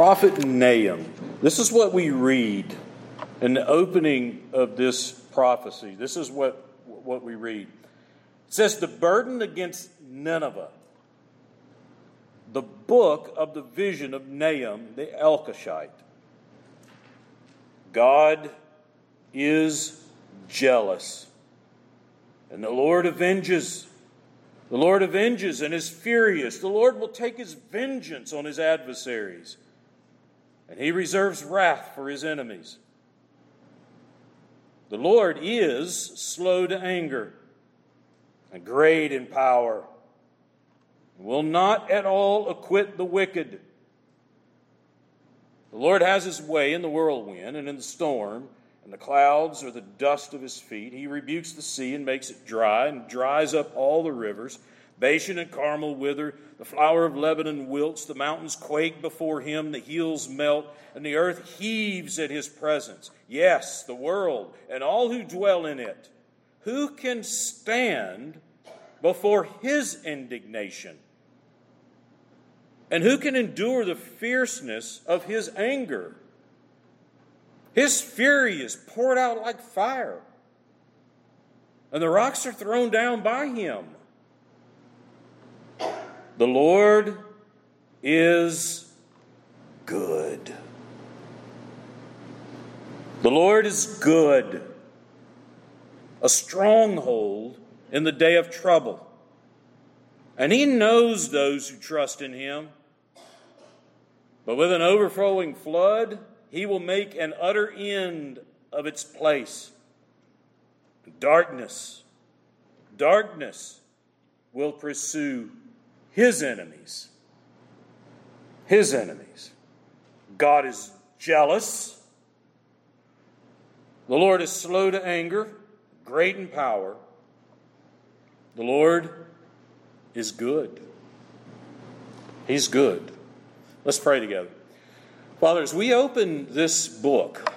prophet Nahum. This is what we read in the opening of this prophecy. This is what we read. It says, the burden against Nineveh, the book of the vision of Nahum the Elkoshite. God is jealous, and the Lord avenges. The Lord avenges and is furious. The Lord will take his vengeance on his adversaries, and he reserves wrath for his enemies. The Lord is slow to anger and great in power, and will not at all acquit the wicked. The Lord has his way in the whirlwind and in the storm, and the clouds are the dust of his feet. He rebukes the sea and makes it dry, and dries up all the rivers. Bashan and Carmel wither, the flower of Lebanon wilts, the mountains quake before him, the hills melt, and the earth heaves at his presence. Yes, the world and all who dwell in it. Who can stand before his indignation? And who can endure the fierceness of his anger? His fury is poured out like fire, and the rocks are thrown down by him. The Lord is good. The Lord is good, a stronghold in the day of trouble. And he knows those who trust in him. But with an overflowing flood, he will make an utter end of its place. Darkness will pursue his enemies. God is jealous. The Lord is slow to anger, great in power. The Lord is good. He's good. Let's pray together. Father, as we open this book,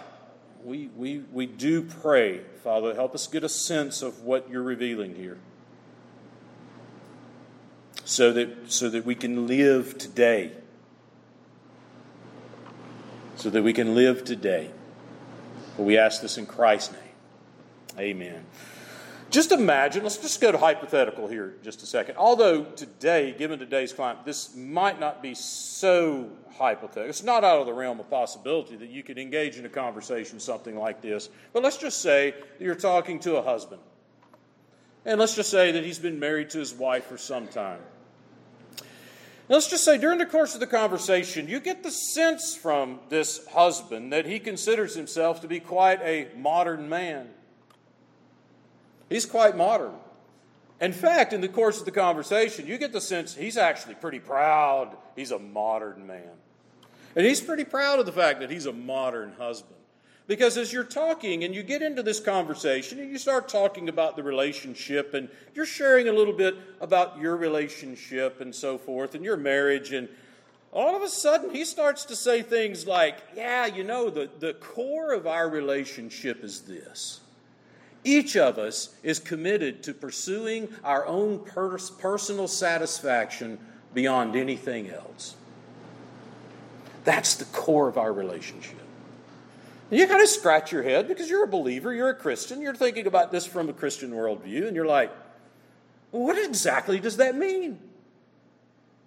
we do pray, Father, help us get a sense of what you're revealing here, so that we can live today. So that we can live today. We ask this in Christ's name. Amen. Just imagine, let's just go to hypothetical here just a second. Although today, given today's climate, this might not be so hypothetical. It's not out of the realm of possibility that you could engage in a conversation, something like this. But let's just say that you're talking to a husband. And let's just say that he's been married to his wife for some time. And let's just say during the course of the conversation, you get the sense from this husband that he considers himself to be quite a modern man. He's quite modern. In fact, in the course of the conversation, you get the sense he's actually pretty proud he's a modern man. And he's pretty proud of the fact that he's a modern husband. Because as you're talking and you get into this conversation and you start talking about the relationship and you're sharing a little bit about your relationship and so forth and your marriage, and all of a sudden he starts to say things like, yeah, you know, the core of our relationship is this. Each of us is committed to pursuing our own personal satisfaction beyond anything else. That's the core of our relationship. And you kind of scratch your head because you're a believer, you're a Christian, you're thinking about this from a Christian worldview, and you're like, well, what exactly does that mean?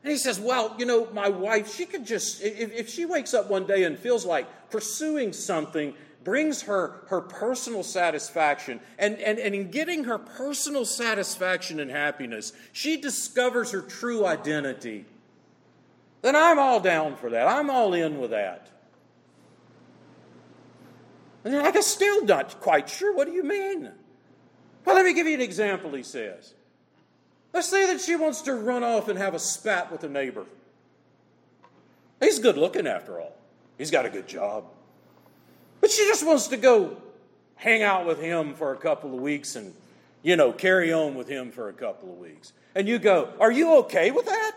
And he says, well, you know, my wife, she could just, if she wakes up one day and feels like pursuing something brings her personal satisfaction. And in getting her personal satisfaction and happiness, she discovers her true identity. Then I'm all down for that. I'm all in with that. And you're like, I'm still not quite sure. What do you mean? Well, let me give you an example, he says. Let's say that she wants to run off and have a spat with a neighbor. He's good looking after all. He's got a good job. But she just wants to go hang out with him for a couple of weeks and, you know, carry on with him for a couple of weeks. And you go, are you okay with that?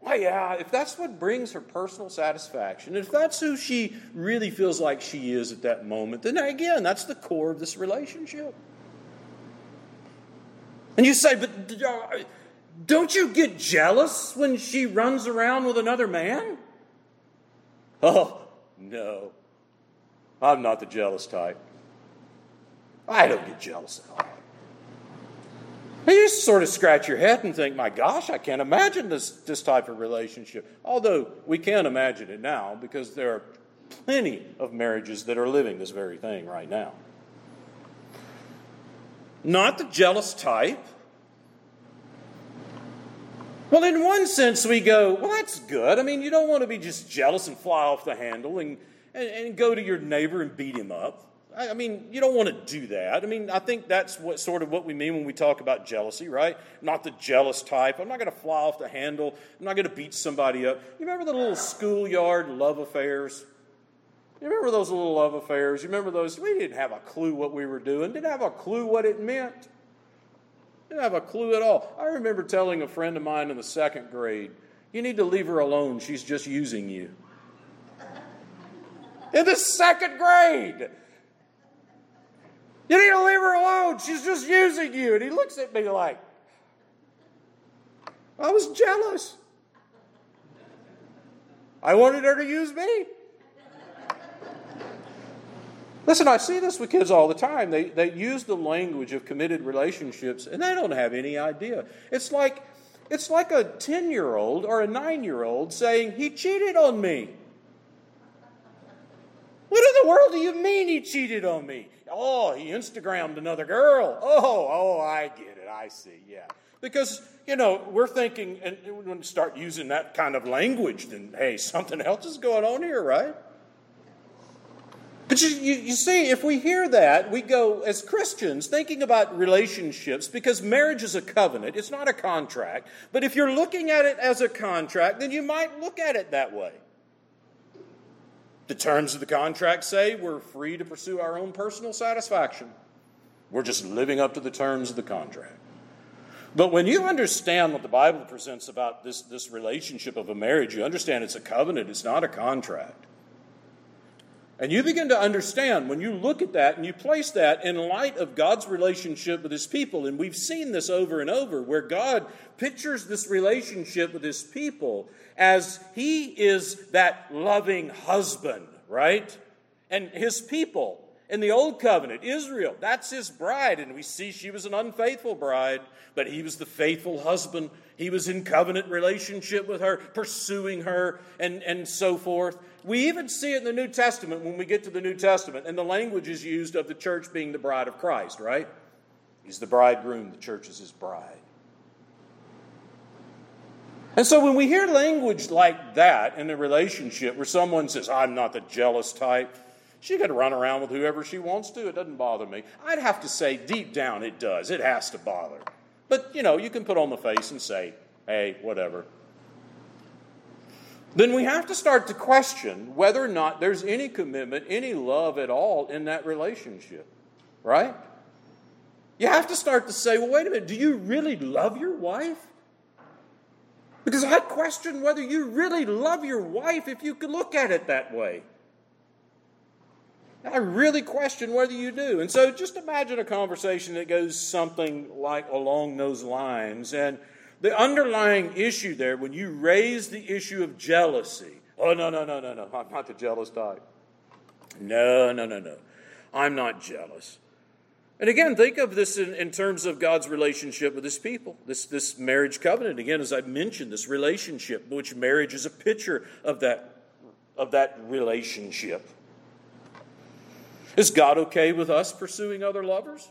Well, yeah, if that's what brings her personal satisfaction, if that's who she really feels like she is at that moment, then again, that's the core of this relationship. And you say, but don't you get jealous when she runs around with another man? Oh, no. I'm not the jealous type. I don't get jealous at all. You just sort of scratch your head and think, my gosh, I can't imagine this type of relationship. Although we can imagine it now because there are plenty of marriages that are living this very thing right now. Not the jealous type. Well, in one sense we go, well, that's good. I mean, you don't want to be just jealous and fly off the handle and go to your neighbor and beat him up. I mean, you don't want to do that. I mean, I think that's what sort of what we mean when we talk about jealousy, right? Not the jealous type. I'm not going to fly off the handle. I'm not going to beat somebody up. You remember the little schoolyard love affairs? You remember those little love affairs? You remember those? We didn't have a clue what we were doing. Didn't have a clue what it meant. Didn't have a clue at all. I remember telling a friend of mine in the second grade, you need to leave her alone. She's just using you. In the second grade! You need to leave her alone. She's just using you. And he looks at me like, I was jealous. I wanted her to use me. Listen, I see this with kids all the time. They use the language of committed relationships and they don't have any idea. It's like a 10-year-old or a 9-year-old saying, he cheated on me. What in the world do you mean he cheated on me? Oh, he Instagrammed another girl. Oh, I get it. I see, yeah. Because, we're thinking, and when we start using that kind of language, then, hey, something else is going on here, right? But you see, if we hear that, we go, as Christians, thinking about relationships, because marriage is a covenant. It's not a contract. But if you're looking at it as a contract, then you might look at it that way. The terms of the contract say we're free to pursue our own personal satisfaction. We're just living up to the terms of the contract. But when you understand what the Bible presents about this relationship of a marriage, you understand it's a covenant, it's not a contract. And you begin to understand when you look at that and you place that in light of God's relationship with His people, and we've seen this over and over, where God pictures this relationship with His people as He is that loving husband, right? And His people in the Old Covenant, Israel, that's His bride, and we see she was an unfaithful bride, but He was the faithful husband. He was in covenant relationship with her, pursuing her, and so forth. We even see it in the New Testament when we get to the New Testament, and the language is used of the church being the bride of Christ, right? He's the bridegroom, the church is His bride. And so when we hear language like that in a relationship where someone says, I'm not the jealous type, she could run around with whoever she wants to, it doesn't bother me. I'd have to say deep down it does, it has to bother. But, you can put on the face and say, hey, whatever. Then we have to start to question whether or not there's any commitment, any love at all in that relationship, right? You have to start to say, well, wait a minute, do you really love your wife? Because I question whether you really love your wife if you could look at it that way. I really question whether you do. And so just imagine a conversation that goes something like along those lines. And the underlying issue there, when you raise the issue of jealousy, oh, no, I'm not the jealous type. No, I'm not jealous. And again, think of this in terms of God's relationship with His people, this marriage covenant. Again, as I mentioned, this relationship, which marriage is a picture of that relationship. Is God okay with us pursuing other lovers?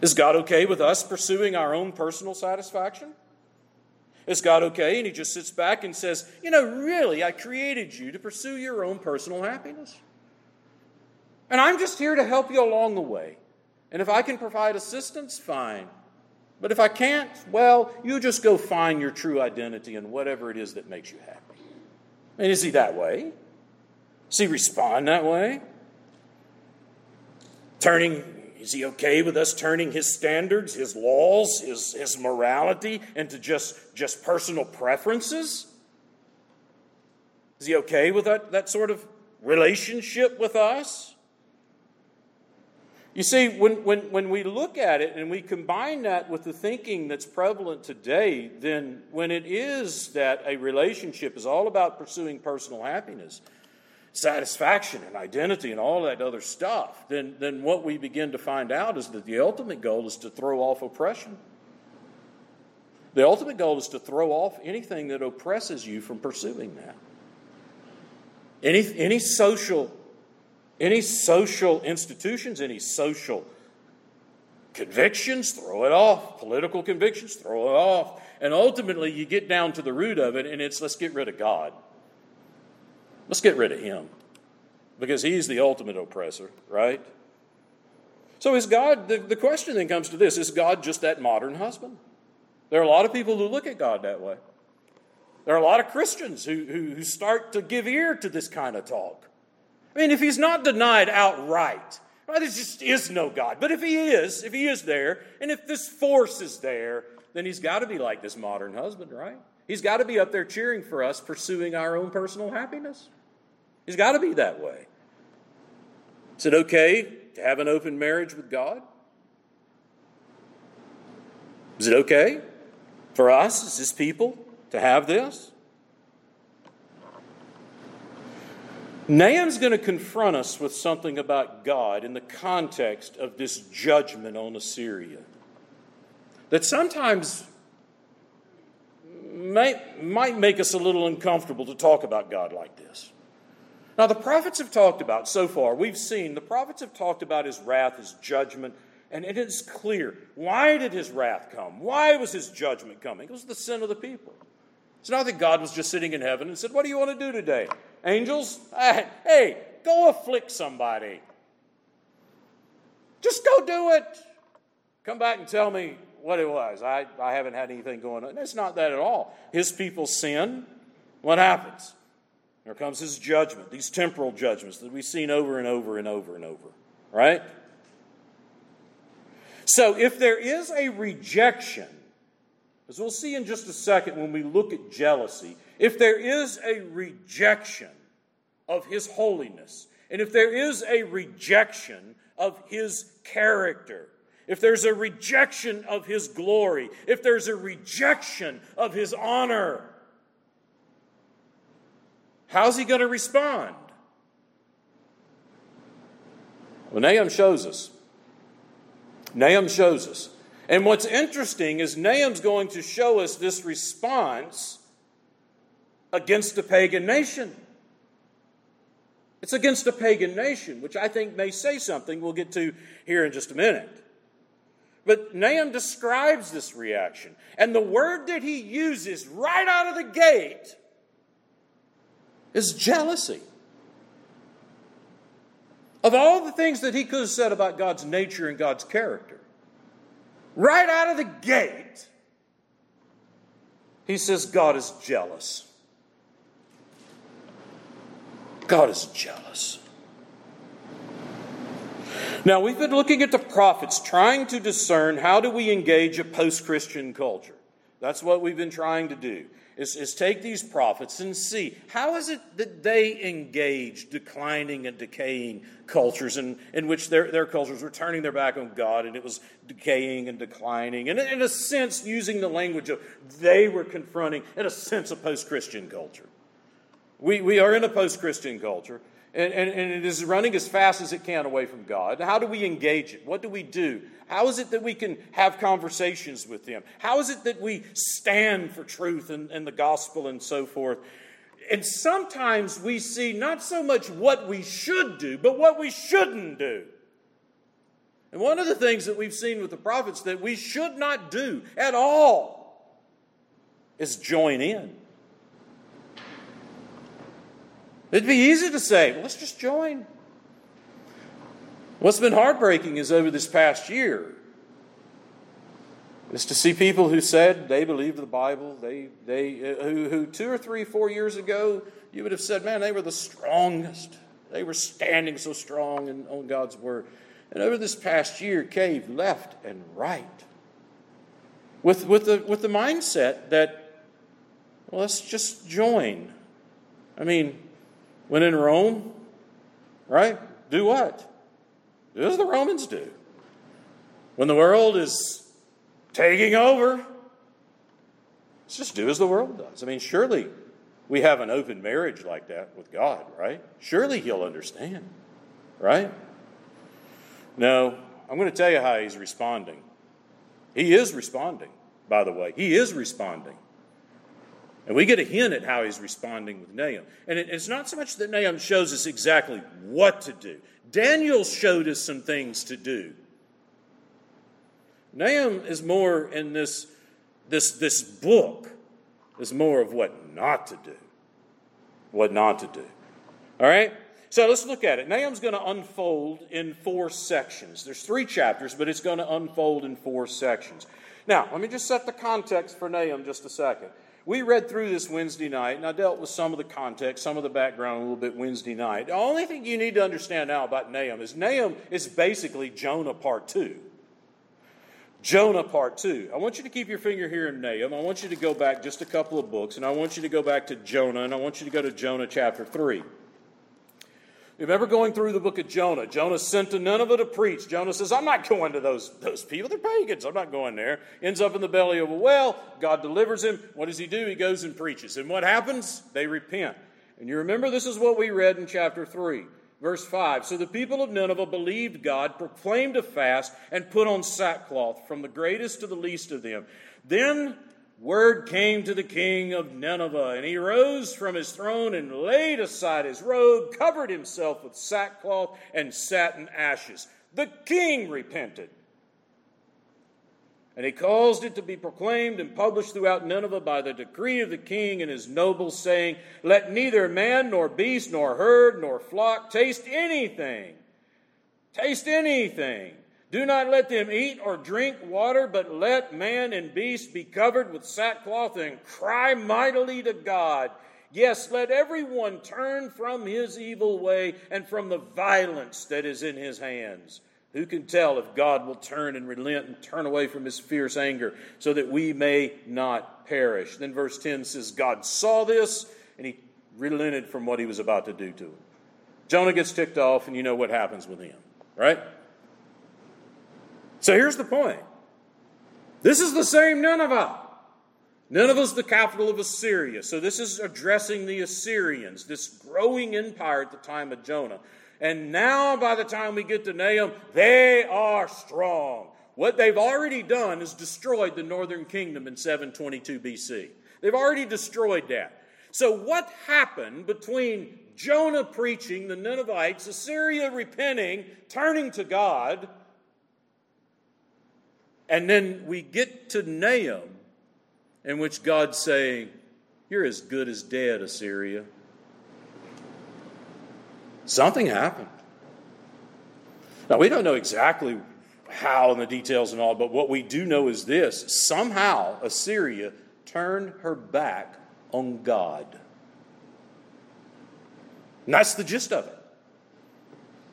Is God okay with us pursuing our own personal satisfaction? Is God okay? And He just sits back and says, really, I created you to pursue your own personal happiness. And I'm just here to help you along the way. And if I can provide assistance, fine. But if I can't, well, you just go find your true identity in whatever it is that makes you happy. And is He that way? Does He respond that way? Is He okay with us turning His standards, His laws, His morality into just personal preferences? Is He okay with that sort of relationship with us? You see, when we look at it and we combine that with the thinking that's prevalent today, then when it is that a relationship is all about pursuing personal happiness, satisfaction and identity and all that other stuff, then what we begin to find out is that the ultimate goal is to throw off oppression. The ultimate goal is to throw off anything that oppresses you from pursuing that. Any social institutions, any social convictions, throw it off. Political convictions, throw it off. And ultimately, you get down to the root of it, and it's let's get rid of God. Let's get rid of him, because he's the ultimate oppressor, right? So is God, the question then comes to this, is God just that modern husband? There are a lot of people who look at God that way. There are a lot of Christians who start to give ear to this kind of talk. I mean, if he's not denied outright, right, there just is no God. But if he is there, and if this force is there, then he's got to be like this modern husband, right? He's got to be up there cheering for us, pursuing our own personal happiness. He's got to be that way. Is it okay to have an open marriage with God? Is it okay for us as his people to have this? Nahum's going to confront us with something about God in the context of this judgment on Assyria that sometimes might make us a little uncomfortable to talk about God like this. Now, the prophets have talked about, so far, we've seen, the prophets have talked about his wrath, his judgment, and it is clear. Why did his wrath come? Why was his judgment coming? It was the sin of the people. It's not that God was just sitting in heaven and said, what do you want to do today? Angels, hey, go afflict somebody. Just go do it. Come back and tell me what it was. I haven't had anything going on. It's not that at all. His people sin. What happens? There comes his judgment, these temporal judgments that we've seen over and over and over and over, right? So if there is a rejection, as we'll see in just a second when we look at jealousy, if there is a rejection of his holiness, and if there is a rejection of his character, if there's a rejection of his glory, if there's a rejection of his honor, how's he going to respond? Well, Nahum shows us. Nahum shows us. And what's interesting is Nahum's going to show us this response against a pagan nation. It's against a pagan nation, which I think may say something we'll get to here in just a minute. But Nahum describes this reaction. And the word that he uses right out of the gate is jealousy. Of all the things that he could have said about God's nature and God's character, right out of the gate, he says God is jealous. God is jealous. Now, we've been looking at the prophets, trying to discern how do we engage a post-Christian culture. That's what we've been trying to do, is take these prophets and see how is it that they engage declining and decaying cultures in which their cultures were turning their back on God and it was decaying and declining. And in a sense, using the language of they were confronting, in a sense, a post-Christian culture. We are in a post-Christian culture. And it is running as fast as it can away from God. How do we engage it? What do we do? How is it that we can have conversations with them? How is it that we stand for truth and the gospel and so forth? And sometimes we see not so much what we should do, but what we shouldn't do. And one of the things that we've seen with the prophets that we should not do at all is join in. It'd be easy to say, well, let's just join. What's been heartbreaking is over this past year is to see people who said they believed the Bible, who 2 or 3, 4 years ago, you would have said, man, they were the strongest. They were standing so strong on God's Word. And over this past year, caved left and right with the mindset that, well, let's just join. I mean, when in Rome, right? Do what? What do the Romans do? When the world is taking over, let's just do as the world does. I mean, surely we have an open marriage like that with God, right? Surely He'll understand, right? No, I'm going to tell you how He's responding. He is responding, by the way. He is responding. And we get a hint at how He's responding with Nahum. And it's not so much that Nahum shows us exactly what to do. Daniel showed us some things to do. Nahum is more in this book is more of what not to do. What not to do. All right? So let's look at it. Nahum's going to unfold in four sections. There's three chapters, but it's going to unfold in four sections. Now, let me just set the context for Nahum just a second. We read through this Wednesday night, and I dealt with some of the context, some of the background a little bit Wednesday night. The only thing you need to understand now about Nahum is basically Jonah part 2. Jonah part 2. I want you to keep your finger here in Nahum. I want you to go back just a couple of books, and I want you to go back to Jonah, and I want you to go to Jonah chapter 3. Remember going through the book of Jonah. Jonah sent to Nineveh to preach. Jonah says, I'm not going to those people. They're pagans. I'm not going there. Ends up in the belly of a well. God delivers him. What does he do? He goes and preaches. And what happens? They repent. And you remember this is what we read in chapter 3, verse 5. So the people of Nineveh believed God, proclaimed a fast, and put on sackcloth from the greatest to the least of them. Then word came to the king of Nineveh, and he rose from his throne and laid aside his robe, covered himself with sackcloth, and sat in ashes. The king repented. And he caused it to be proclaimed and published throughout Nineveh by the decree of the king and his nobles, saying, Let neither man nor beast nor herd nor flock taste anything. Taste anything. Do not let them eat or drink water, but let man and beast be covered with sackcloth and cry mightily to God. Yes, let everyone turn from his evil way and from the violence that is in his hands. Who can tell if God will turn and relent and turn away from his fierce anger so that we may not perish? Then verse 10 says, God saw this and he relented from what he was about to do to him. Jonah gets ticked off, and you know what happens with him, right? So here's the point. This is the same Nineveh. Nineveh's the capital of Assyria. So this is addressing the Assyrians, this growing empire at the time of Jonah. And now by the time we get to Nahum, they are strong. What they've already done is destroyed the northern kingdom in 722 BC. They've already destroyed that. So what happened between Jonah preaching, the Ninevites, Assyria repenting, turning to God, and then we get to Nahum, in which God's saying, You're as good as dead, Assyria. Something happened. Now, we don't know exactly how and the details and all, but what we do know is this. Somehow, Assyria turned her back on God. And that's the gist of it.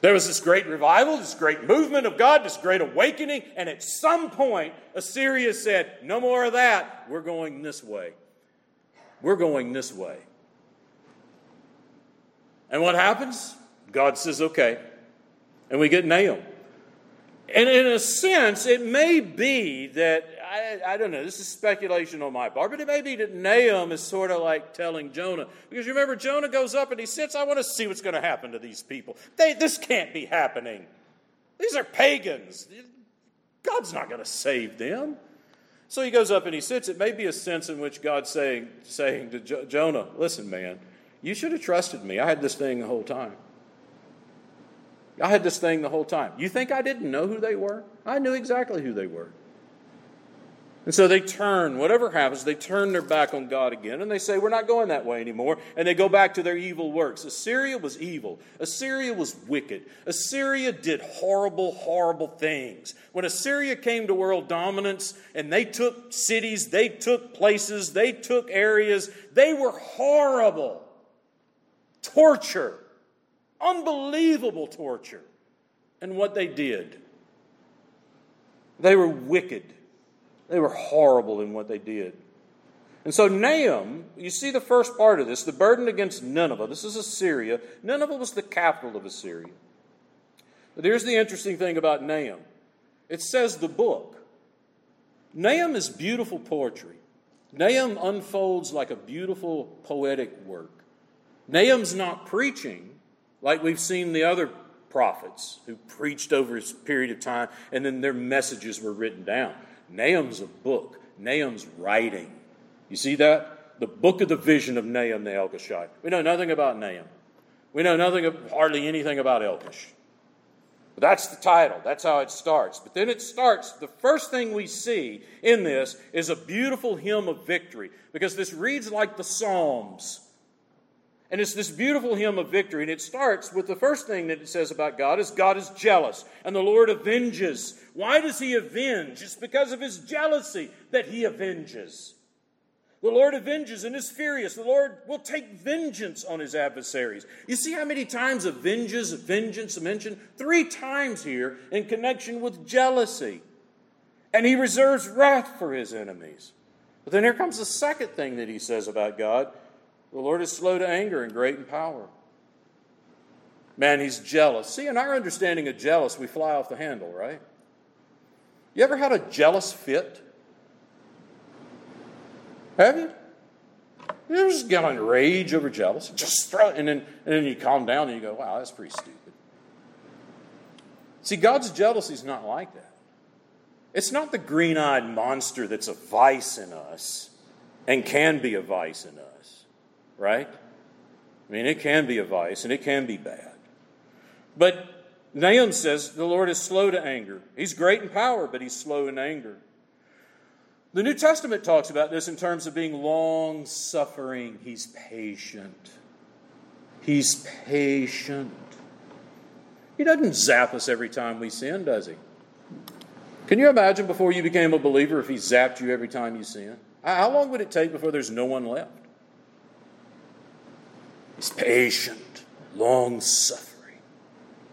There was this great revival, this great movement of God, this great awakening. And at some point, Assyria said, no more of that. We're going this way. We're going this way. And what happens? God says, okay. And we get Nahum. And in a sense, it may be that, I don't know, this is speculation on my part, but it may be that Nahum is sort of like telling Jonah. Because you remember, Jonah goes up and he sits, I want to see what's going to happen to these people. This can't be happening. These are pagans. God's not going to save them. So he goes up and he sits. It may be a sense in which God's saying to Jonah, listen, man, you should have trusted me. I had this thing the whole time. I had this thing the whole time. You think I didn't know who they were? I knew exactly who they were. And so they turn, whatever happens, they turn their back on God again, and they say, we're not going that way anymore, and they go back to their evil works. Assyria was evil. Assyria was wicked. Assyria did horrible, horrible things. When Assyria came to world dominance, and they took cities, they took places, they took areas, they were horrible. Torture. Unbelievable torture. And what they did, they were wicked. They were horrible in what they did. And so Nahum, you see the first part of this, the burden against Nineveh. This is Assyria. Nineveh was the capital of Assyria. But here's the interesting thing about Nahum. It says the book. Nahum is beautiful poetry. Nahum unfolds like a beautiful poetic work. Nahum's not preaching like we've seen the other prophets who preached over a period of time and then their messages were written down. Nahum's a book. Nahum's writing. You see that? The book of the vision of Nahum the Elkoshite. We know nothing about Nahum. We know hardly anything about Elkosh. But that's the title. That's how it starts. But then it starts, the first thing we see in this is a beautiful hymn of victory, because this reads like the Psalms. And it's this beautiful hymn of victory. And it starts with the first thing that it says about God is jealous, and the Lord avenges. Why does he avenge? It's because of his jealousy that he avenges. The Lord avenges and is furious. The Lord will take vengeance on his adversaries. You see how many times avenges, vengeance mentioned? 3 times here in connection with jealousy. And he reserves wrath for his enemies. But then here comes the second thing that he says about God. The Lord is slow to anger and great in power. Man, he's jealous. See, in our understanding of jealous, we fly off the handle, right? You ever had a jealous fit? Have you? You just get on rage over jealousy, just throw it, and then you calm down and you go, wow, that's pretty stupid. See, God's jealousy is not like that. It's not the green-eyed monster that's a vice in us and can be a vice in us, right? I mean, it can be a vice and it can be bad. But Nahum says the Lord is slow to anger. He's great in power, but he's slow in anger. The New Testament talks about this in terms of being long-suffering. He's patient. He's patient. He doesn't zap us every time we sin, does he? Can you imagine before you became a believer if he zapped you every time you sin? How long would it take before there's no one left? He's patient, long-suffering.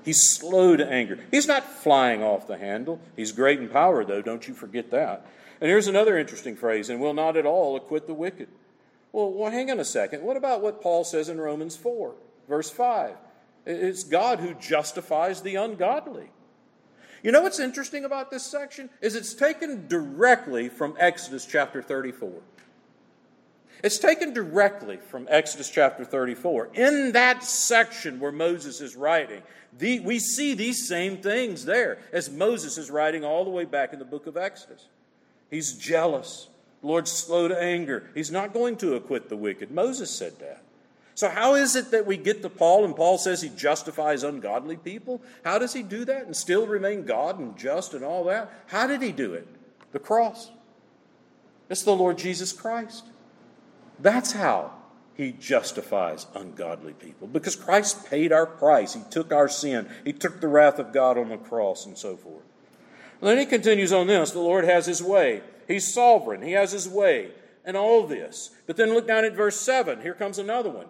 He's slow to anger. He's not flying off the handle. He's great in power, though. Don't you forget that. And here's another interesting phrase, and will not at all acquit the wicked. Well, hang on a second. What about what Paul says in Romans 4, verse 5? It's God who justifies the ungodly. You know what's interesting about this section? Is it's taken directly from Exodus chapter 34. It's taken directly from Exodus chapter 34. In that section where Moses is writing, we see these same things there as Moses is writing all the way back in the book of Exodus. He's jealous. The Lord's slow to anger. He's not going to acquit the wicked. Moses said that. So how is it that we get to Paul and Paul says he justifies ungodly people? How does he do that and still remain God and just and all that? How did he do it? The cross. It's the Lord Jesus Christ. That's how he justifies ungodly people, because Christ paid our price. He took our sin. He took the wrath of God on the cross and so forth. Then he continues on this. The Lord has his way. He's sovereign. He has his way and all this. But then look down at verse 7. Here comes another one.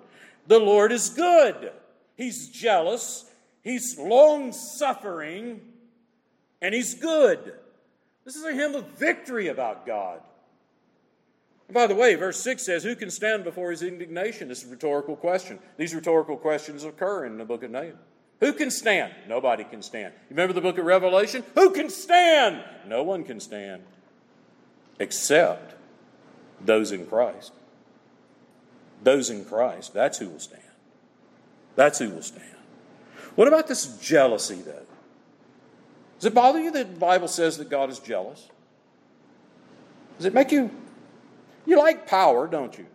The Lord is good. He's jealous. He's long-suffering. And he's good. This is a hymn of victory about God. And by the way, verse 6 says, who can stand before his indignation? This is a rhetorical question. These rhetorical questions occur in the book of Nahum. Who can stand? Nobody can stand. You remember the book of Revelation? Who can stand? No one can stand except those in Christ. Those in Christ. That's who will stand. That's who will stand. What about this jealousy, though? Does it bother you that the Bible says that God is jealous? Does it make you... You like power, don't you?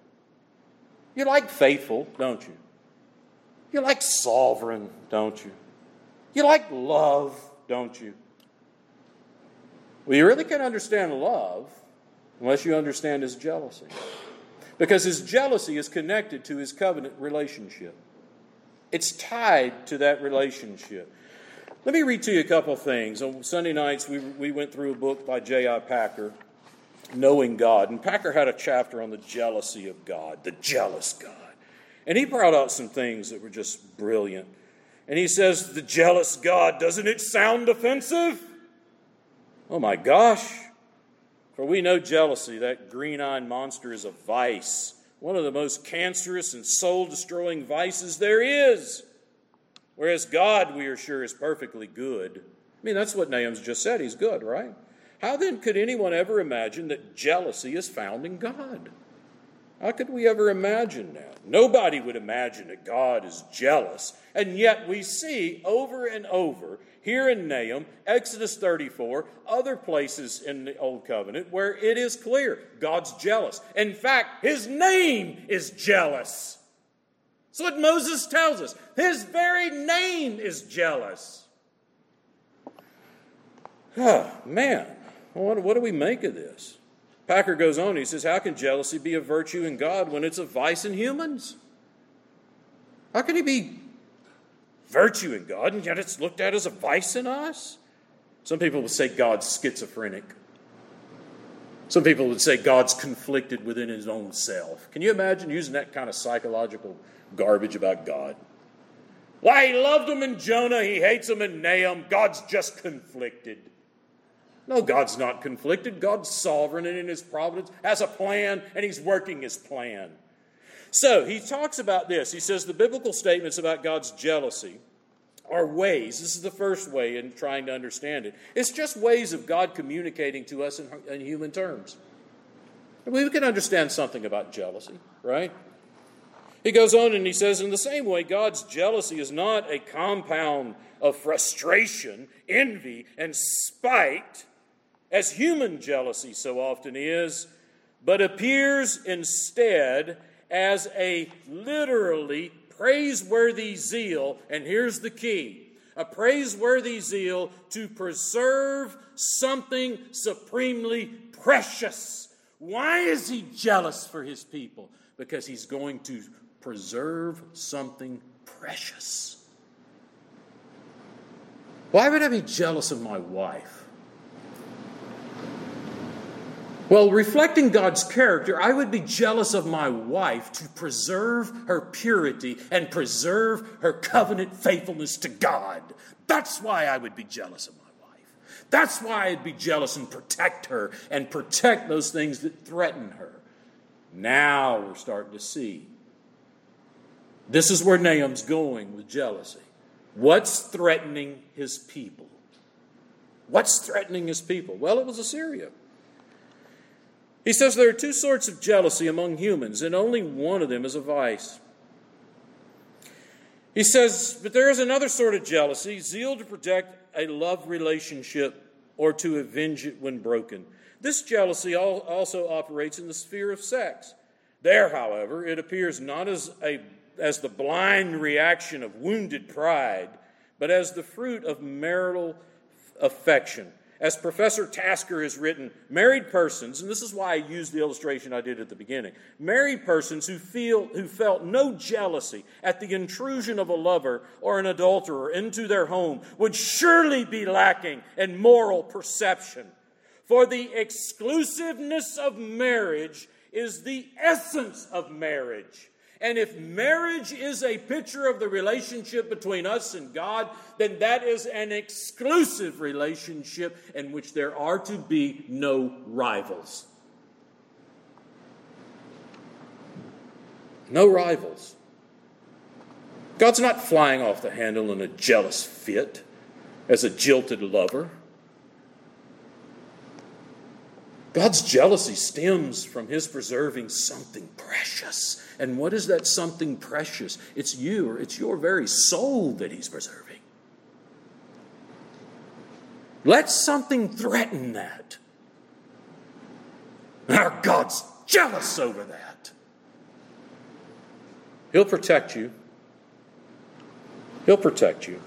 You like faithful, don't you? You like sovereign, don't you? You like love, don't you? Well, you really can't understand love unless you understand his jealousy. Because his jealousy is connected to his covenant relationship. It's tied to that relationship. Let me read to you a couple things. On Sunday nights, we went through a book by J.I. Packer, Knowing God. And Packer had a chapter on the jealousy of God, the jealous God. And he brought out some things that were just brilliant. And he says, the jealous God, doesn't it sound offensive? Oh my gosh. For we know jealousy, that green-eyed monster, is a vice. One of the most cancerous and soul-destroying vices there is. Whereas God, we are sure, is perfectly good. I mean, that's what Nahum's just said. He's good, right? How then could anyone ever imagine that jealousy is found in God? How could we ever imagine that? Nobody would imagine that God is jealous. And yet we see over and over, here in Nahum, Exodus 34, other places in the Old Covenant, where it is clear God's jealous. In fact, His name is jealous. That's what Moses tells us. His very name is jealous. Oh, man, what do we make of this? Packer goes on, he says, how can jealousy be a virtue in God when it's a vice in humans? How can it be virtue in God and yet it's looked at as a vice in us? Some people would say God's schizophrenic. Some people would say God's conflicted within His own self. Can you imagine using that kind of psychological garbage about God? Why, He loved them in Jonah, He hates them in Nahum. God's just conflicted. No, God's not conflicted. God's sovereign and in His providence has a plan, and He's working His plan. So he talks about this. He says the biblical statements about God's jealousy are ways. This is the first way in trying to understand it. It's just ways of God communicating to us in human terms. We can understand something about jealousy, right? He goes on and he says, in the same way, God's jealousy is not a compound of frustration, envy, and spite, as human jealousy so often is, but appears instead as a literally praiseworthy zeal, and here's the key, a praiseworthy zeal to preserve something supremely precious. Why is He jealous for His people? Because He's going to preserve something precious. Why would I be jealous of my wife? Well, reflecting God's character, I would be jealous of my wife to preserve her purity and preserve her covenant faithfulness to God. That's why I would be jealous of my wife. That's why I'd be jealous and protect her and protect those things that threaten her. Now we're starting to see. This is where Nahum's going with jealousy. What's threatening his people? What's threatening his people? Well, it was Assyria. He says there are two sorts of jealousy among humans, and only one of them is a vice. He says, but there is another sort of jealousy, zeal to protect a love relationship or to avenge it when broken. This jealousy also operates in the sphere of sex. There, however, it appears not as the blind reaction of wounded pride, but as the fruit of marital affection. As Professor Tasker has written, married persons, and this is why I used the illustration I did at the beginning, married persons who felt no jealousy at the intrusion of a lover or an adulterer into their home would surely be lacking in moral perception. For the exclusiveness of marriage is the essence of marriage. And if marriage is a picture of the relationship between us and God, then that is an exclusive relationship in which there are to be no rivals. No rivals. God's not flying off the handle in a jealous fit as a jilted lover. God's jealousy stems from His preserving something precious. And what is that something precious? It's you, or it's your very soul that He's preserving. Let something threaten that. Our God's jealous over that. He'll protect you. He'll protect you.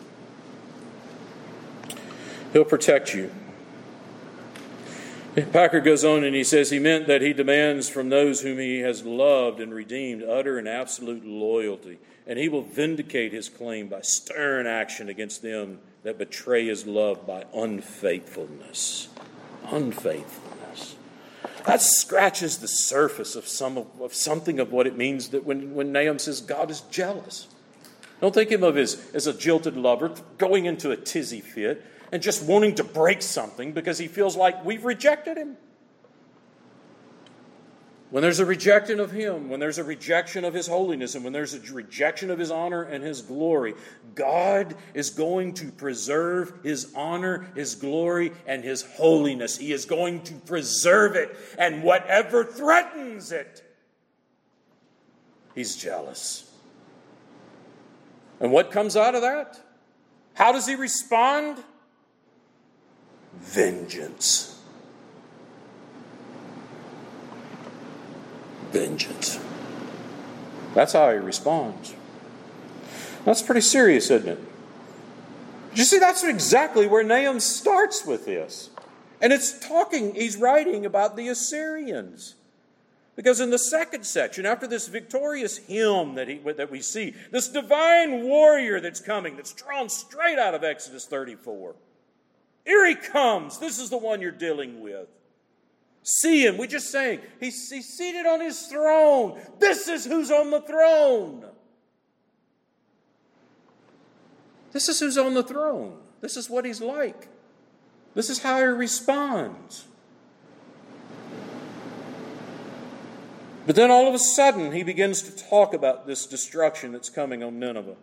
He'll protect you. Packer goes on and he says he meant that He demands from those whom He has loved and redeemed utter and absolute loyalty, and He will vindicate His claim by stern action against them that betray His love by unfaithfulness. Unfaithfulness. That scratches the surface of something of what it means that when Nahum says God is jealous. Don't think Him of as a jilted lover going into a tizzy fit and just wanting to break something because He feels like we've rejected Him. When there's a rejection of him, when there's a rejection of his holiness, and when there's a rejection of his honor and his glory, God is going to preserve his honor, his glory, and his holiness. He is going to preserve it, and whatever threatens it, he's jealous. And what comes out of that? How does he respond? Vengeance. Vengeance. That's how he responds. That's pretty serious, isn't it? You see, that's exactly where Nahum starts with this. And it's talking, he's writing about the Assyrians. Because in the second section, after this victorious hymn that we see, this divine warrior that's coming, that's drawn straight out of Exodus 34. Here he comes. This is the one you're dealing with. See him. We just sang. He's seated on his throne. This is who's on the throne. This is who's on the throne. This is what he's like. This is how he responds. But then all of a sudden, he begins to talk about this destruction that's coming on Nineveh.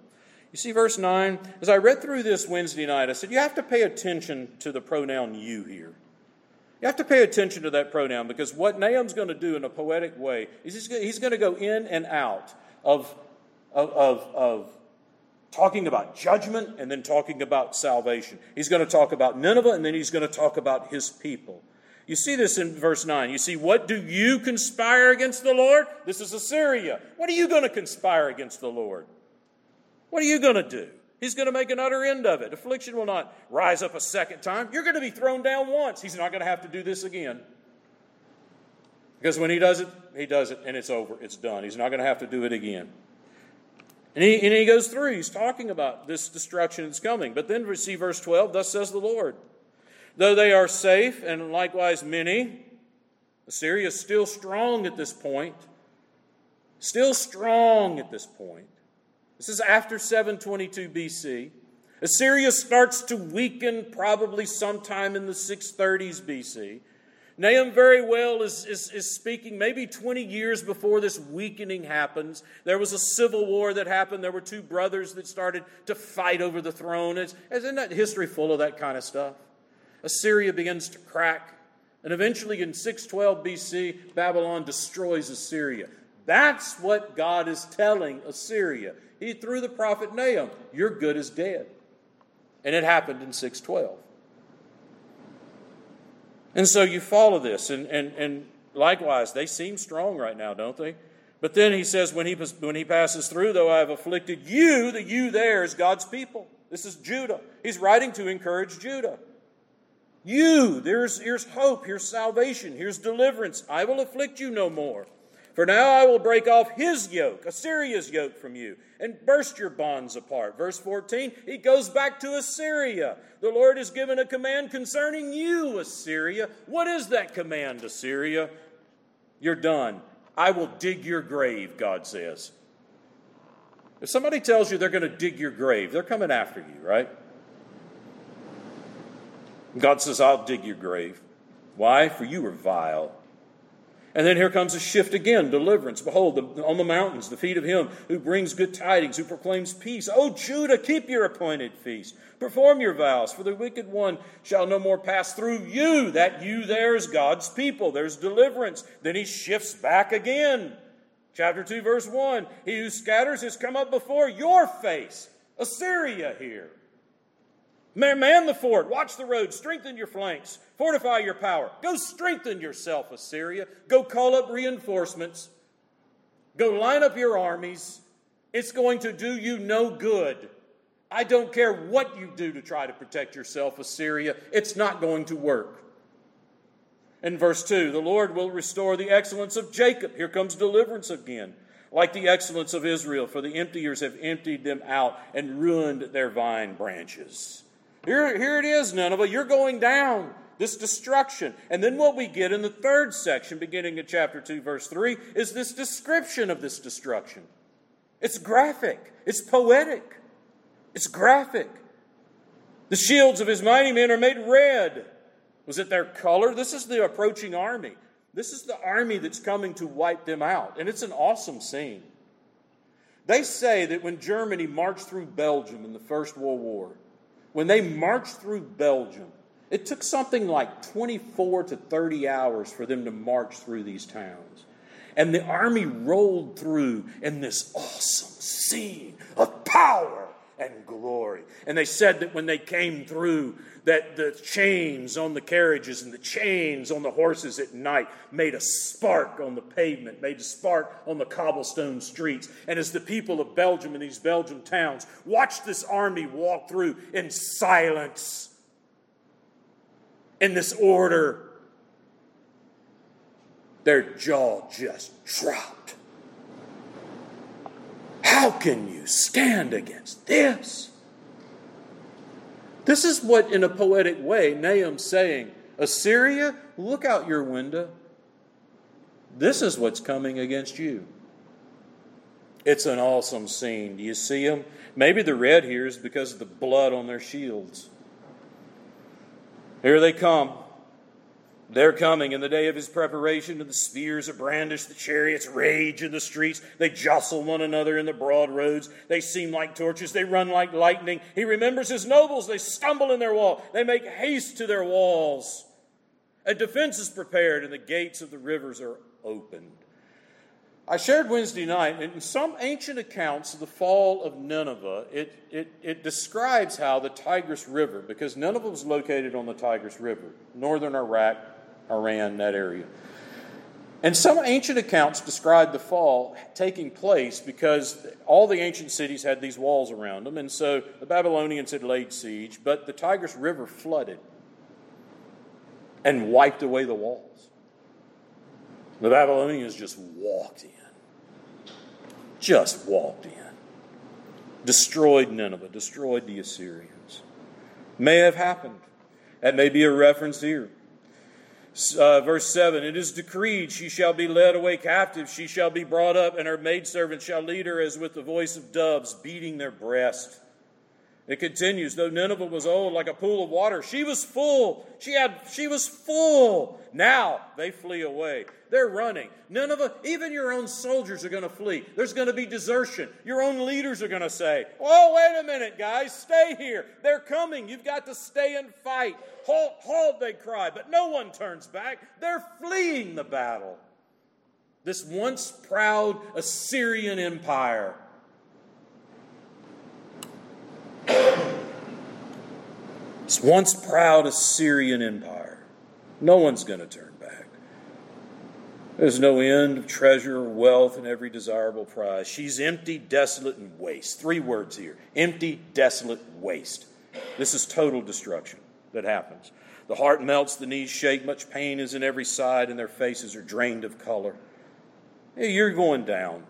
You see, verse 9, as I read through this Wednesday night, I said, you have to pay attention to the pronoun you here. You have to pay attention to that pronoun, because what Nahum's going to do in a poetic way is he's going to go in and out of talking about judgment and then talking about salvation. He's going to talk about Nineveh and then he's going to talk about his people. You see this in verse 9. You see, what do you conspire against the Lord? This is Assyria. What are you going to conspire against the Lord? What are you going to do? He's going to make an utter end of it. Affliction will not rise up a second time. You're going to be thrown down once. He's not going to have to do this again. Because when he does it, and it's over. It's done. He's not going to have to do it again. And he goes through. He's talking about this destruction that's coming. But then we see verse 12, thus says the Lord, though they are safe, and likewise many, Assyria is still strong at this point. Still strong at this point. This is after 722 BC. Assyria starts to weaken probably sometime in the 630s BC. Nahum very well is speaking maybe 20 years before this weakening happens. There was a civil war that happened. There were two brothers that started to fight over the throne. Isn't that history full of that kind of stuff? Assyria begins to crack. And eventually in 612 BC, Babylon destroys Assyria. That's what God is telling Assyria. He through the prophet Nahum, your good is dead. And it happened in 612. And so you follow this. And likewise, they seem strong right now, don't they? But then he says, when he passes through, though I have afflicted you, the you there is God's people. This is Judah. He's writing to encourage Judah. You, here's hope, here's salvation, here's deliverance. I will afflict you no more. For now I will break off his yoke, Assyria's yoke from you, and burst your bonds apart. Verse 14, he goes back to Assyria. The Lord has given a command concerning you, Assyria. What is that command, Assyria? You're done. I will dig your grave, God says. If somebody tells you they're going to dig your grave, they're coming after you, right? God says, I'll dig your grave. Why? For you are vile. And then here comes a shift again, deliverance. Behold, on the mountains, the feet of him who brings good tidings, who proclaims peace. O Judah, keep your appointed feast. Perform your vows, for the wicked one shall no more pass through you. That you there is God's people. There's deliverance. Then he shifts back again. Chapter 2, verse 1. He who scatters has come up before your face. Assyria here. Man the fort, watch the road, strengthen your flanks, fortify your power. Go strengthen yourself, Assyria. Go call up reinforcements. Go line up your armies. It's going to do you no good. I don't care what you do to try to protect yourself, Assyria. It's not going to work. In verse 2, the Lord will restore the excellence of Jacob. Here comes deliverance again. Like the excellence of Israel, for the emptiers have emptied them out and ruined their vine branches. Here it is, Nineveh. You're going down. This destruction. And then what we get in the third section, beginning at chapter 2, verse 3, is this description of this destruction. It's graphic. It's poetic. It's graphic. The shields of his mighty men are made red. Was it their color? This is the approaching army. This is the army that's coming to wipe them out. And it's an awesome scene. They say that when Germany marched through Belgium in the First World War, when they marched through Belgium, it took something like 24 to 30 hours for them to march through these towns. And the army rolled through in this awesome scene of power and glory. And they said that when they came through, that the chains on the carriages and the chains on the horses at night made a spark on the pavement, made a spark on the cobblestone streets. And as the people of Belgium and these Belgian towns watched this army walk through in silence, in this order, their jaw just dropped. How can you stand against this? This is what, in a poetic way, Nahum's saying, Assyria, look out your window. This is what's coming against you. It's an awesome scene. Do you see them? Maybe the red here is because of the blood on their shields. Here they come. They're coming in the day of his preparation, and the spears are brandished, the chariots rage in the streets. They jostle one another in the broad roads. They seem like torches. They run like lightning. He remembers his nobles. They stumble in their wall. They make haste to their walls. A defense is prepared, and the gates of the rivers are opened. I shared Wednesday night, and in some ancient accounts of the fall of Nineveh, it describes how the Tigris River, because Nineveh was located on the Tigris River, northern Iraq, Iran, that area. And some ancient accounts describe the fall taking place because all the ancient cities had these walls around them, and so the Babylonians had laid siege, but the Tigris River flooded and wiped away the walls. The Babylonians just walked in. Destroyed Nineveh, destroyed the Assyrians. May have happened. That may be a reference here. Verse 7, it is decreed she shall be led away captive, she shall be brought up, and her maidservant shall lead her as with the voice of doves beating their breast. It continues, though Nineveh was old like a pool of water, she was full. She was full. Now they flee away. They're running. Nineveh, even your own soldiers are going to flee. There's going to be desertion. Your own leaders are going to say, oh, wait a minute, guys, stay here. They're coming. You've got to stay and fight. Halt, halt, they cry, but no one turns back. They're fleeing the battle. This once proud Assyrian empire. This once proud Assyrian empire. No one's going to turn back. There's no end of treasure or wealth and every desirable prize. She's empty, desolate, and waste. Three words here. Empty, desolate, waste. This is total destruction that happens. The heart melts, the knees shake, much pain is in every side, and their faces are drained of color. You're going down.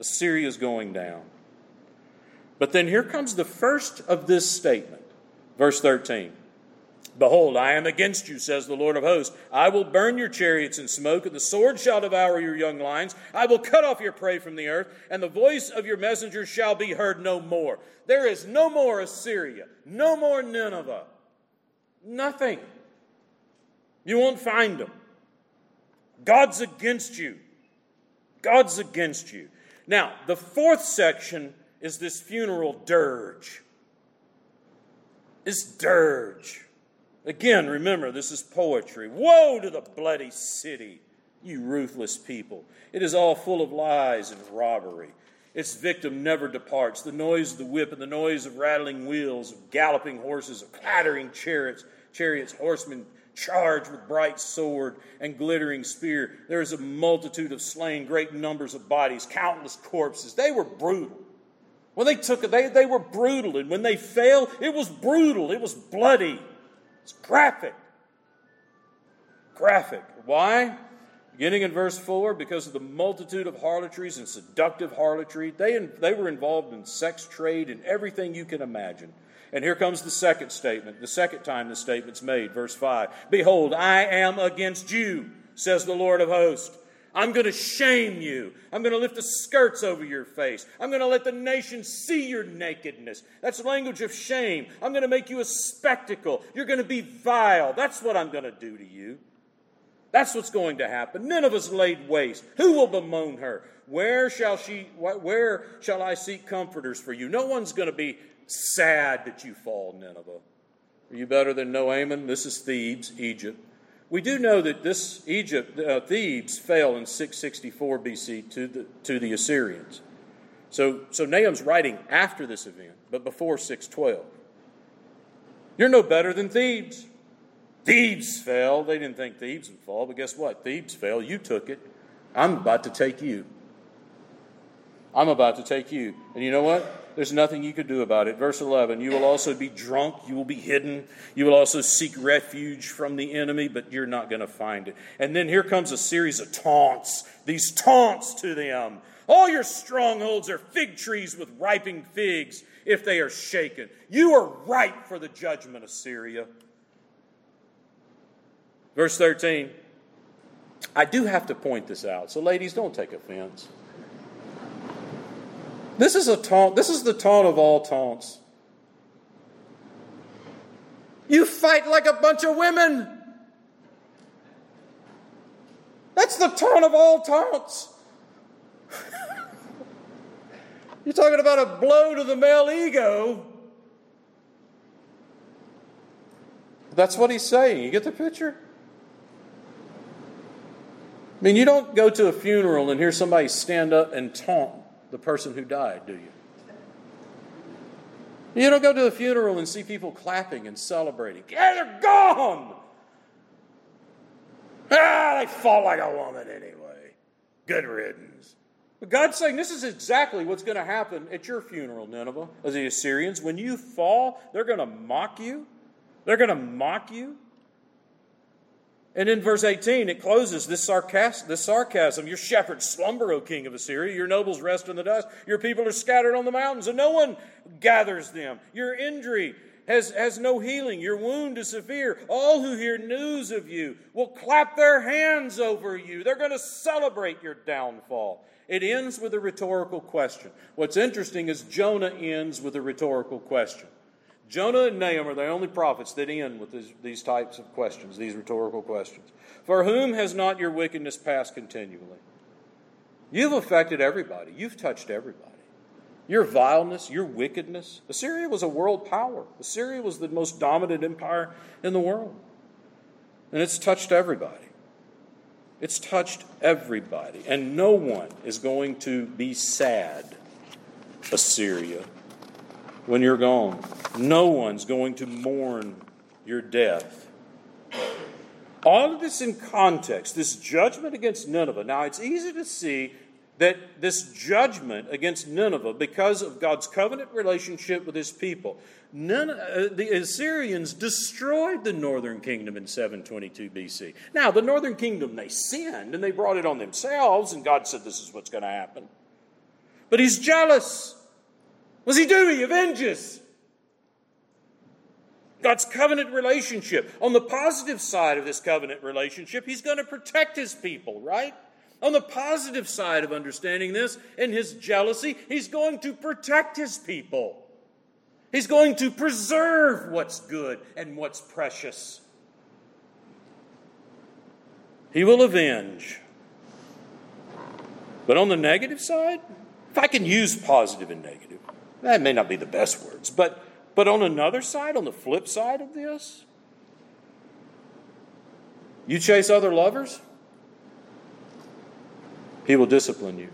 Assyria's going down. But then here comes the first of this statement. Verse 13. Behold, I am against you, says the Lord of hosts. I will burn your chariots in smoke, and the sword shall devour your young lions. I will cut off your prey from the earth, and the voice of your messengers shall be heard no more. There is no more Assyria, no more Nineveh. Nothing. You won't find them. God's against you. God's against you. Now, the fourth section is this funeral dirge. This dirge. Again, remember, this is poetry. Woe to the bloody city, you ruthless people. It is all full of lies and robbery. Its victim never departs. The noise of the whip and the noise of rattling wheels, of galloping horses, of clattering chariots, horsemen charged with bright sword and glittering spear. There is a multitude of slain, great numbers of bodies, countless corpses. They were brutal. When they took it, they were brutal. And when they fell, it was brutal. It was bloody. It's graphic. Graphic. Why? Beginning in verse 4, because of the multitude of harlotries and seductive harlotry. They were involved in sex trade and everything you can imagine. And here comes the second statement, the second time the statement's made, verse 5. Behold, I am against you, says the Lord of hosts. I'm going to shame you. I'm going to lift the skirts over your face. I'm going to let the nation see your nakedness. That's language of shame. I'm going to make you a spectacle. You're going to be vile. That's what I'm going to do to you. That's what's going to happen. Nineveh's laid waste. Who will bemoan her? Where shall I seek comforters for you? No one's going to be sad that you fall, Nineveh. Are you better than Naaman? This is Thebes, Egypt. We do know that this Thebes fell in 664 BC to the Assyrians. So Nahum's writing after this event, but before 612. You're no better than Thebes. Thebes fell. They didn't think Thebes would fall, but guess what? Thebes fell. You took it. I'm about to take you. I'm about to take you. And you know what? There's nothing you could do about it. Verse 11, you will also be drunk. You will be hidden. You will also seek refuge from the enemy, but you're not going to find it. And then here comes a series of taunts. These taunts to them. All your strongholds are fig trees with ripening figs if they are shaken. You are ripe for the judgment, Assyria. Verse 13, I do have to point this out, so ladies, don't take offense. This is a taunt. This is the taunt of all taunts. You fight like a bunch of women. That's the taunt of all taunts. You're talking about a blow to the male ego. That's what he's saying. You get the picture? I mean, you don't go to a funeral and hear somebody stand up and taunt the person who died, do you? You don't go to a funeral and see people clapping and celebrating. Yeah, they're gone! Ah, they fall like a woman anyway. Good riddance. But God's saying this is exactly what's going to happen at your funeral, Nineveh, as the Assyrians. When you fall, they're going to mock you. They're going to mock you. And in verse 18, it closes this sarcasm. Your shepherds slumber, O king of Assyria. Your nobles rest in the dust. Your people are scattered on the mountains, and no one gathers them. Your injury has no healing. Your wound is severe. All who hear news of you will clap their hands over you. They're going to celebrate your downfall. It ends with a rhetorical question. What's interesting is Jonah ends with a rhetorical question. Jonah and Nahum are the only prophets that end with these types of questions, these rhetorical questions. For whom has not your wickedness passed continually? You've affected everybody. You've touched everybody. Your vileness, your wickedness. Assyria was a world power. Assyria was the most dominant empire in the world. And it's touched everybody. It's touched everybody. And no one is going to be sad, Assyria, when you're gone. No one's going to mourn your death. All of this in context, this judgment against Nineveh. Now, it's easy to see that this judgment against Nineveh, because of God's covenant relationship with his people, the Assyrians destroyed the northern kingdom in 722 BC. Now, the northern kingdom, they sinned, and they brought it on themselves, and God said this is what's going to happen. But he's jealous. What does he do? He avenges. God's covenant relationship. On the positive side of this covenant relationship, he's going to protect his people, right? On the positive side of understanding this, in his jealousy, he's going to protect his people. He's going to preserve what's good and what's precious. He will avenge. But on the negative side, if I can use positive and negative, that may not be the best words, but on another side, on the flip side of this, you chase other lovers, he will discipline you.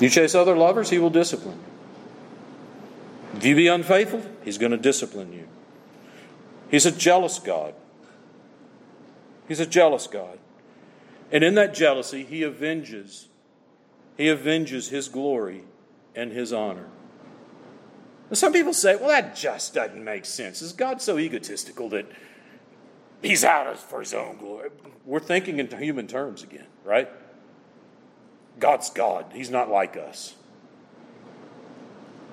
You chase other lovers, he will discipline you. If you be unfaithful, he's going to discipline you. He's a jealous God. He's a jealous God. And in that jealousy, he avenges. He avenges his glory and his honor. Now, some people say, well, that just doesn't make sense. Is God so egotistical that he's out for his own glory? We're thinking in human terms again, right? God's God. He's not like us.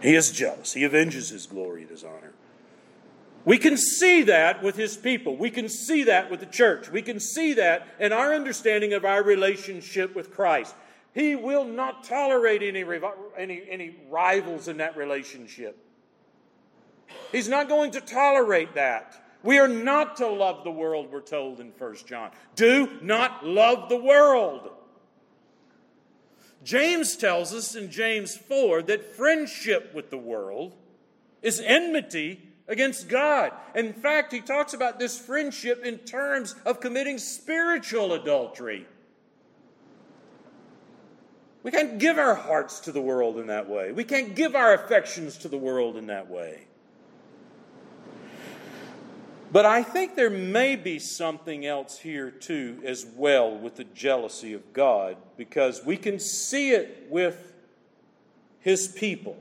He is jealous. He avenges his glory and his honor. We can see that with his people. We can see that with the church. We can see that in our understanding of our relationship with Christ. He will not tolerate any rivals in that relationship. He's not going to tolerate that. We are not to love the world, we're told in 1 John. Do not love the world. James tells us in James 4 that friendship with the world is enmity against God. In fact, he talks about this friendship in terms of committing spiritual adultery. We can't give our hearts to the world in that way. We can't give our affections to the world in that way. But I think there may be something else here too as well with the jealousy of God, because we can see it with His people.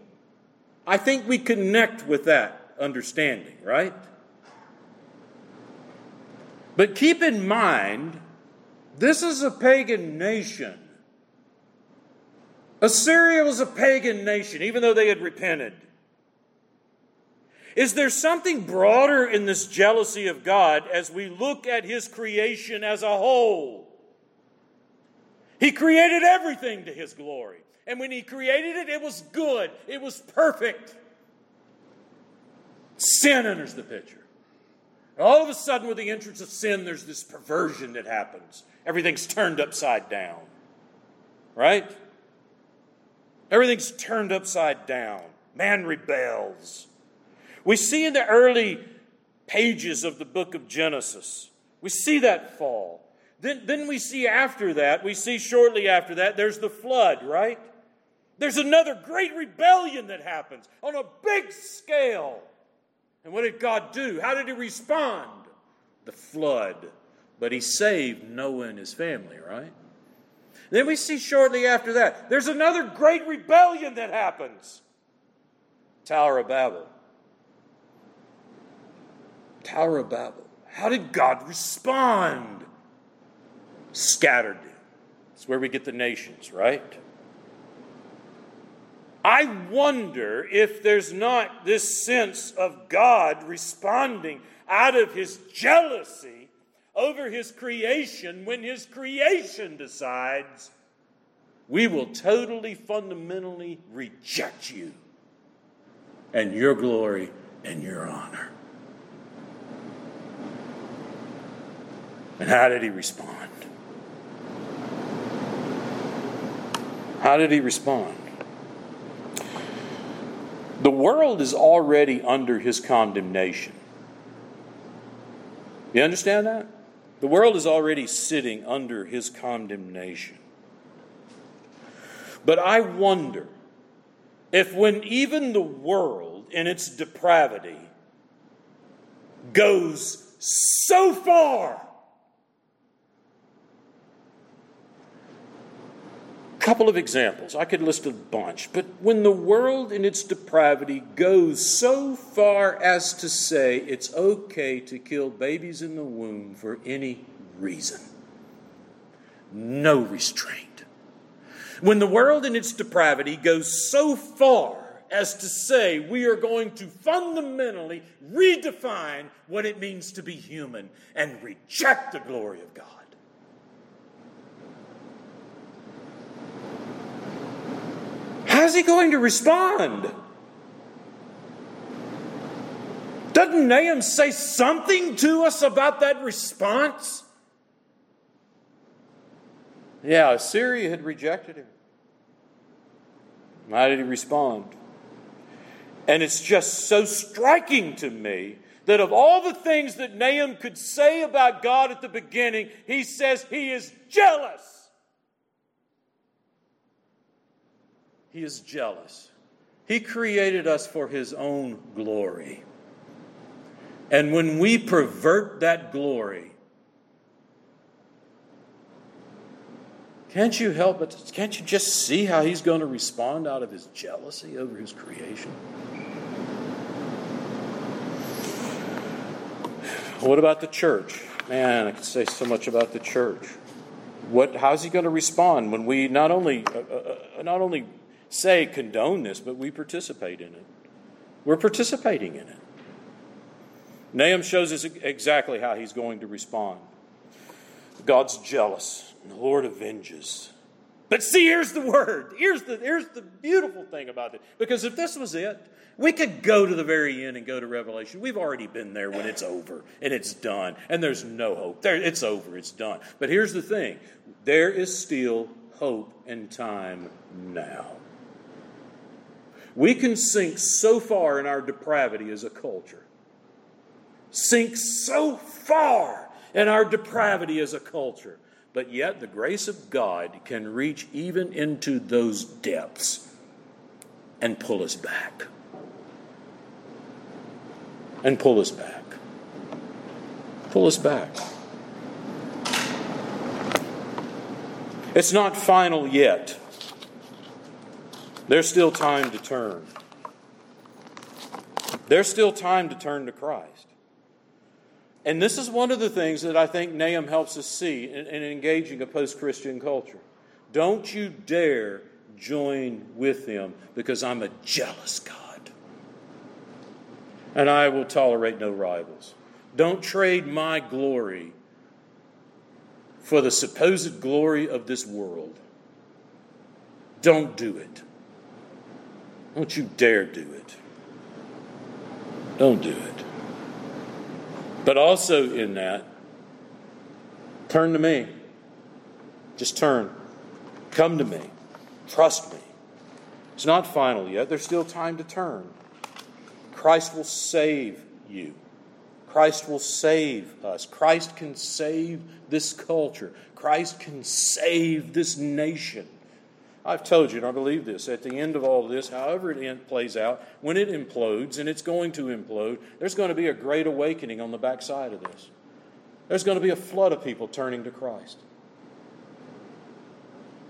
I think we connect with that understanding, right? But keep in mind, this is a pagan nation. Assyria was a pagan nation, even though they had repented. Is there something broader in this jealousy of God as we look at His creation as a whole? He created everything to His glory. And when He created it, it was good. It was perfect. Sin enters the picture. And all of a sudden, with the entrance of sin, there's this perversion that happens. Everything's turned upside down. Right? Everything's turned upside down. Man rebels. We see in the early pages of the book of Genesis, we see that fall. Then we see after that, there's the flood, right? There's another great rebellion that happens on a big scale. And what did God do? How did He respond? The flood. But He saved Noah and his family, right? Then we see shortly after that, there's another great rebellion that happens. Tower of Babel. Tower of Babel. How did God respond? Scattered. That's where we get the nations, right? I wonder if there's not this sense of God responding out of His jealousy over His creation, when His creation decides, we will totally, fundamentally reject You and Your glory and Your honor. And how did He respond? How did He respond? The world is already under His condemnation. You understand that? The world is already sitting under His condemnation. But I wonder if when even the world in its depravity goes so far, a couple of examples. I could list a bunch. But when the world in its depravity goes so far as to say it's okay to kill babies in the womb for any reason. No restraint. When the world in its depravity goes so far as to say we are going to fundamentally redefine what it means to be human and reject the glory of God. How's He going to respond? Doesn't Nahum say something to us about that response? Yeah, Assyria had rejected Him. How did He respond? And it's just so striking to me that of all the things that Nahum could say about God at the beginning, he says He is jealous. He is jealous. He created us for His own glory. And when we pervert that glory, can't you help but, can't you just see how He's going to respond out of His jealousy over His creation? What about the church? Man, I could say so much about the church. How is He going to respond when we not only say condone this, but we participate in it? We're participating in it. Nahum shows us exactly how He's going to respond. God's jealous, and the Lord avenges. But see, here's the word. Here's the beautiful thing about it. Because if this was it, we could go to the very end and go to Revelation. We've already been there when it's over and it's done. And there's no hope. It's over. It's done. But here's the thing. There is still hope and time now. We can sink so far in our depravity as a culture. Sink so far in our depravity as a culture. But yet the grace of God can reach even into those depths and pull us back. And pull us back. Pull us back. It's not final yet. There's still time to turn. There's still time to turn to Christ. And this is one of the things that I think Nahum helps us see in engaging a post-Christian culture. Don't you dare join with them, because I'm a jealous God. And I will tolerate no rivals. Don't trade my glory for the supposed glory of this world. Don't do it. Don't you dare do it. Don't do it. But also in that, turn to me. Just turn. Come to me. Trust me. It's not final yet. There's still time to turn. Christ will save you. Christ will save us. Christ can save this culture. Christ can save this nation. I've told you, and I believe this, at the end of all of this, however it plays out, when it implodes, and it's going to implode, there's going to be a great awakening on the backside of this. There's going to be a flood of people turning to Christ.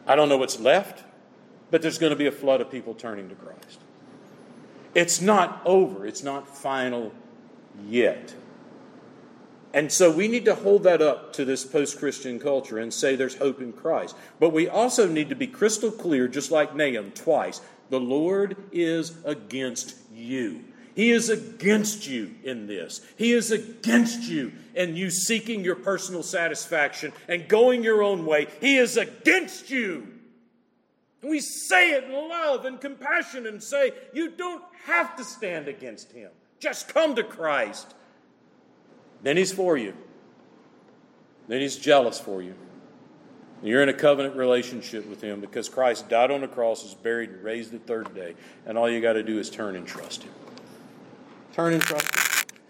I don't know what's left, but there's going to be a flood of people turning to Christ. It's not over. It's not final yet. And so we need to hold that up to this post-Christian culture and say there's hope in Christ. But we also need to be crystal clear, just like Nahum twice. The Lord is against you. He is against you in this. He is against you in you seeking your personal satisfaction and going your own way. He is against you. And we say it in love and compassion and say, you don't have to stand against him. Just come to Christ. Then he's for you. Then he's jealous for you. You're in a covenant relationship with him because Christ died on the cross, was buried, and raised the third day. And all you got to do is turn and trust him. Turn and trust him.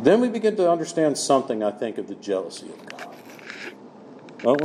Then we begin to understand something, I think, of the jealousy of God.